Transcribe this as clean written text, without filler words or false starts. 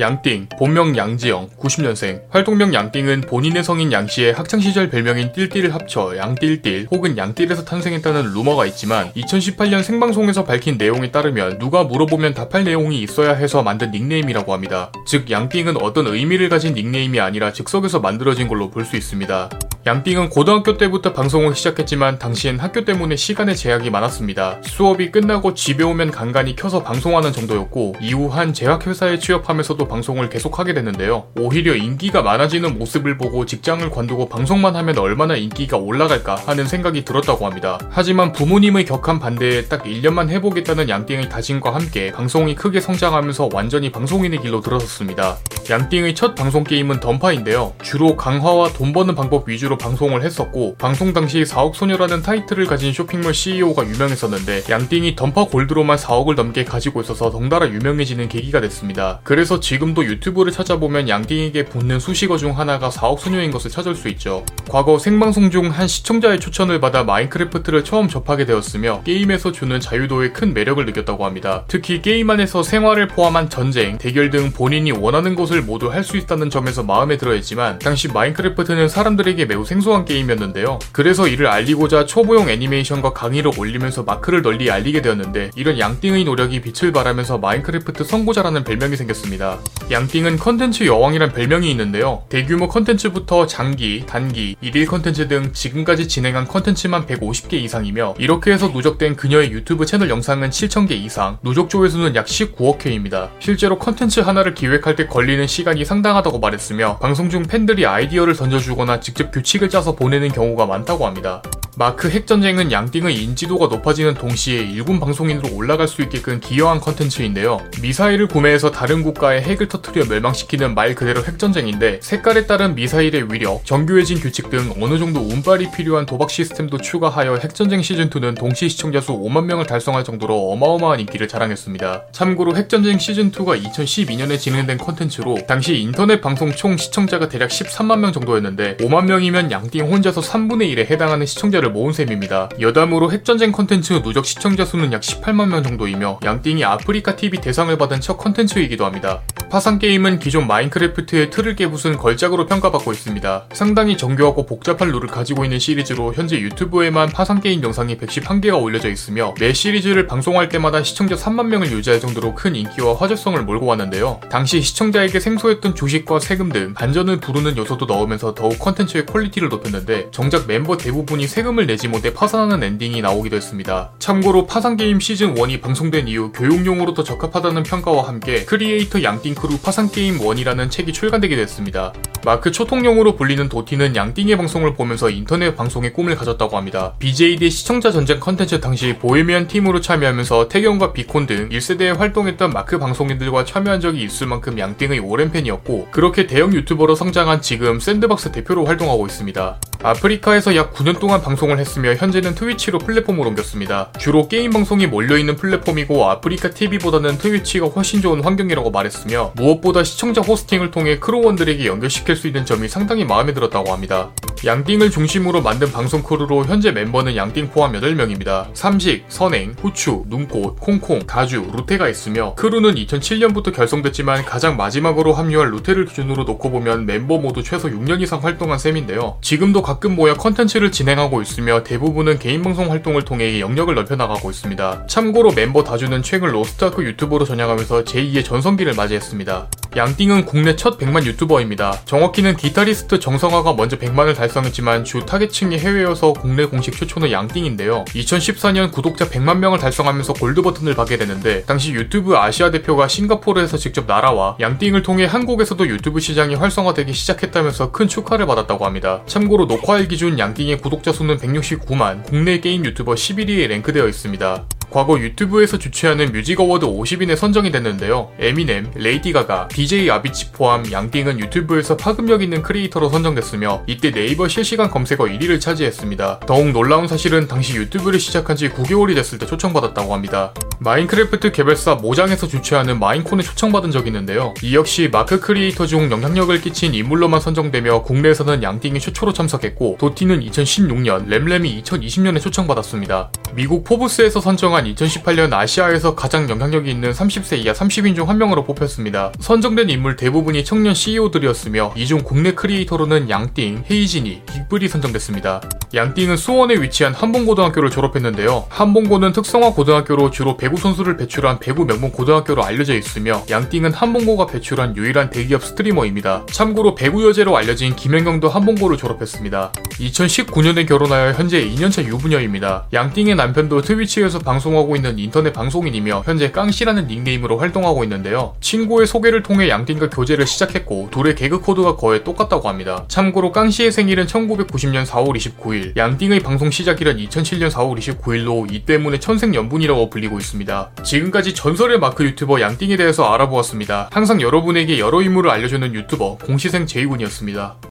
양띵, 본명 양지영, 90년생. 활동명 양띵은 본인의 성인 양씨의 학창시절 별명인 띨띨을 합쳐 양띨띨 혹은 양띨에서 탄생했다는 루머가 있지만 2018년 생방송에서 밝힌 내용에 따르면 누가 물어보면 답할 내용이 있어야 해서 만든 닉네임이라고 합니다. 즉 양띵은 어떤 의미를 가진 닉네임이 아니라 즉석에서 만들어진 걸로 볼 수 있습니다. 양띵은 고등학교 때부터 방송을 시작했지만 당시엔 학교 때문에 시간의 제약이 많았습니다. 수업이 끝나고 집에 오면 간간히 켜서 방송하는 정도였고 이후 한 제약회사에 취업하면서도 방송을 계속하게 됐는데요. 오히려 인기가 많아지는 모습을 보고 직장을 관두고 방송만 하면 얼마나 인기가 올라갈까 하는 생각이 들었다고 합니다. 하지만 부모님의 격한 반대에 딱 1년만 해보겠다는 양띵의 다짐과 함께 방송이 크게 성장하면서 완전히 방송인의 길로 들어섰습니다. 양띵의 첫 방송 게임은 던파인데요. 주로 강화와 돈 버는 방법 위주로 방송을 했었고 방송 당시 4억 소녀라는 타이틀을 가진 쇼핑몰 CEO가 유명했었는데 양띵이 던파 골드로만 4억을 넘게 가지고 있어서 덩달아 유명해지는 계기가 됐습니다. 그래서 지금도 유튜브를 찾아보면 양띵에게 붙는 수식어 중 하나가 4억 소녀인 것을 찾을 수 있죠. 과거 생방송 중 한 시청자의 추천을 받아 마인크래프트를 처음 접하게 되었으며 게임에서 주는 자유도에 큰 매력을 느꼈다고 합니다. 특히 게임 안에서 생활을 포함한 전쟁, 대결 등 본인이 원하는 것을 모두 할 수 있다는 점에서 마음에 들어했지만 당시 마인크래프트는 사람들에게 매우 생소한 게임이었는데요. 그래서 이를 알리고자 초보용 애니메이션과 강의를 올리면서 마크를 널리 알리게 되었는데 이런 양띵의 노력이 빛을 발하면서 마인크래프트 선구자라는 별명이 생겼습니다. 양띵은 컨텐츠 여왕이란 별명이 있는데요. 대규모 컨텐츠부터 장기, 단기, 일일 컨텐츠 등 지금까지 진행한 컨텐츠만 150개 이상이며 이렇게 해서 누적된 그녀의 유튜브 채널 영상은 7,000개 이상, 누적 조회수는 약 19억 회입니다. 실제로 컨텐츠 하나를 기획할 때 걸리는 시간이 상당하다고 말했으며 방송 중 팬들이 아이디어를 던져주거나 직접 규칙을 짜서 보내는 경우가 많다고 합니다. 마크 핵전쟁은 양띵의 인지도가 높아지는 동시에 일군 방송인으로 올라갈 수 있게끔 기여한 컨텐츠인데요. 미사일을 구매해서 다른 국가의 핵을 터뜨려 멸망시키는 말 그대로 핵전쟁인데 색깔에 따른 미사일의 위력, 정교해진 규칙 등 어느 정도 운빨이 필요한 도박 시스템도 추가하여 핵전쟁 시즌2는 동시 시청자 수 5만 명을 달성할 정도로 어마어마한 인기를 자랑했습니다. 참고로 핵전쟁 시즌2가 2012년에 진행된 컨텐츠로 당시 인터넷 방송 총 시청자가 대략 13만 명 정도였는데 5만 명이면 양띵 혼자서 3분의 1에 해당하는 시청자를 모은 셈입니다. 여담으로 핵전쟁 컨텐츠 누적 시청자 수는 약 18만 명 정도이며 양띵이 아프리카TV 대상을 받은 첫 컨텐츠이기도 합니다. 파상 게임은 기존 마인크래프트의 틀을 깨부순 걸작으로 평가받고 있습니다. 상당히 정교하고 복잡한 룰을 가지고 있는 시리즈로 현재 유튜브에만 파상 게임 영상이 111개가 올려져 있으며 매 시리즈를 방송할 때마다 시청자 3만 명을 유지할 정도로 큰 인기와 화제성을 몰고 왔는데요. 당시 시청자에게 생소했던 주식과 세금 등 반전을 부르는 요소도 넣으면서 더욱 컨텐츠의 퀄리티를 높였는데 정작 멤버 대부분이 세금을 내지 못해 파산하는 엔딩이 나오기도 했습니다. 참고로 파상게임 시즌1이 방송된 이후 교육용으로 더 적합하다는 평가와 함께 크리에이터 양띵크루 파상게임1이라는 책이 출간되기도 했습니다. 마크 초통용으로 불리는 도티는 양띵의 방송을 보면서 인터넷 방송의 꿈을 가졌다고 합니다. BJD 시청자 전쟁 컨텐츠 당시 보헤미안 팀으로 참여하면서 태경과 비콘 등 1세대에 활동했던 마크 방송인들과 참여한 적이 있을 만큼 양띵의 오랜 팬이었고 그렇게 대형 유튜버로 성장한 지금 샌드박스 대표로 활동하고 있습니다. 아프리카에서 약 9년 동안 방송을 했으며 현재는 트위치로 플랫폼을 옮겼습니다. 주로 게임 방송이 몰려있는 플랫폼이고 아프리카TV보다는 트위치가 훨씬 좋은 환경이라고 말했으며 무엇보다 시청자 호스팅을 통해 크루원들에게 연결시킬 수 있는 점이 상당히 마음에 들었다고 합니다. 양띵을 중심으로 만든 방송 크루로 현재 멤버는 양띵 포함 8명입니다. 삼식, 선행, 후추, 눈꽃, 콩콩, 가주, 루테가 있으며 크루는 2007년부터 결성됐지만 가장 마지막으로 합류한 루테를 기준으로 놓고 보면 멤버 모두 최소 6년 이상 활동한 셈인데요. 지금도 가끔 모여 컨텐츠를 진행하고 있으며 대부분은 개인방송 활동을 통해 영역을 넓혀나가고 있습니다. 참고로 멤버 다주는 최근 로스트아크 유튜버로 전향하면서 제2의 전성기를 맞이했습니다. 양띵은 국내 첫 100만 유튜버입니다. 정확히는 기타리스트 정성화가 먼저 100만을 달성했지만 주 타겟층이 해외여서 국내 공식 최초는 양띵인데요. 2014년 구독자 100만 명을 달성하면서 골드버튼을 받게 되는데 당시 유튜브 아시아 대표가 싱가포르에서 직접 날아와 양띵을 통해 한국에서도 유튜브 시장이 활성화되기 시작했다면서 큰 축하를 받았다고 합니다. 참고로 녹화일 기준 양띵의 구독자 수는 169만, 국내 게임 유튜버 11위에 랭크되어 있습니다. 과거 유튜브에서 주최하는 뮤직 어워드 50인에 선정이 됐는데요. 에미넴, 레이디가가, DJ 아비치 포함 양띵은 유튜브에서 파급력 있는 크리에이터로 선정됐으며 이때 네이버 실시간 검색어 1위를 차지했습니다. 더욱 놀라운 사실은 당시 유튜브를 시작한 지 9개월이 됐을 때 초청받았다고 합니다. 마인크래프트 개발사 모장에서 주최하는 마인콘에 초청받은 적이 있는데요. 이 역시 마크 크리에이터 중 영향력을 끼친 인물로만 선정되며 국내에서는 양띵이 최초로 참석했고 도티는 2016년, 램램이 2020년에 초청받았습니다. 미국 포브스에서 선정한 동안 2018년 아시아에서 가장 영향력이 있는 30세 이하 30인 중 한 명으로 뽑혔습니다. 선정된 인물 대부분이 청년 CEO들이었으며 이중 국내 크리에이터로는 양띵, 헤이진이, 빅블이 선정됐습니다. 양띵은 수원에 위치한 한봉고등학교를 졸업했는데요. 한봉고는 특성화 고등학교로 주로 배구 선수를 배출한 배구 명문 고등학교로 알려져 있으며 양띵은 한봉고가 배출한 유일한 대기업 스트리머입니다. 참고로 배구 여제로 알려진 김연경도 한봉고를 졸업했습니다. 2019년에 결혼하여 현재 2년차 유부녀입니다. 양띵의 남편도 트위치에서 방송하고 있는 인터넷 방송인이며 현재 깡씨라는 닉네임으로 활동하고 있는데요. 친구의 소개를 통해 양띵과 교제를 시작했고 둘의 개그 코드가 거의 똑같다고 합니다. 참고로 깡씨의 생일은 1990년 4월 29일, 양띵의 방송 시작일은 2007년 4월 29일로 이 때문에 천생연분이라고 불리고 있습니다. 지금까지 전설의 마크 유튜버 양띵에 대해서 알아보았습니다. 항상 여러분에게 여러 인물을 알려주는 유튜버 공시생 제이군이었습니다.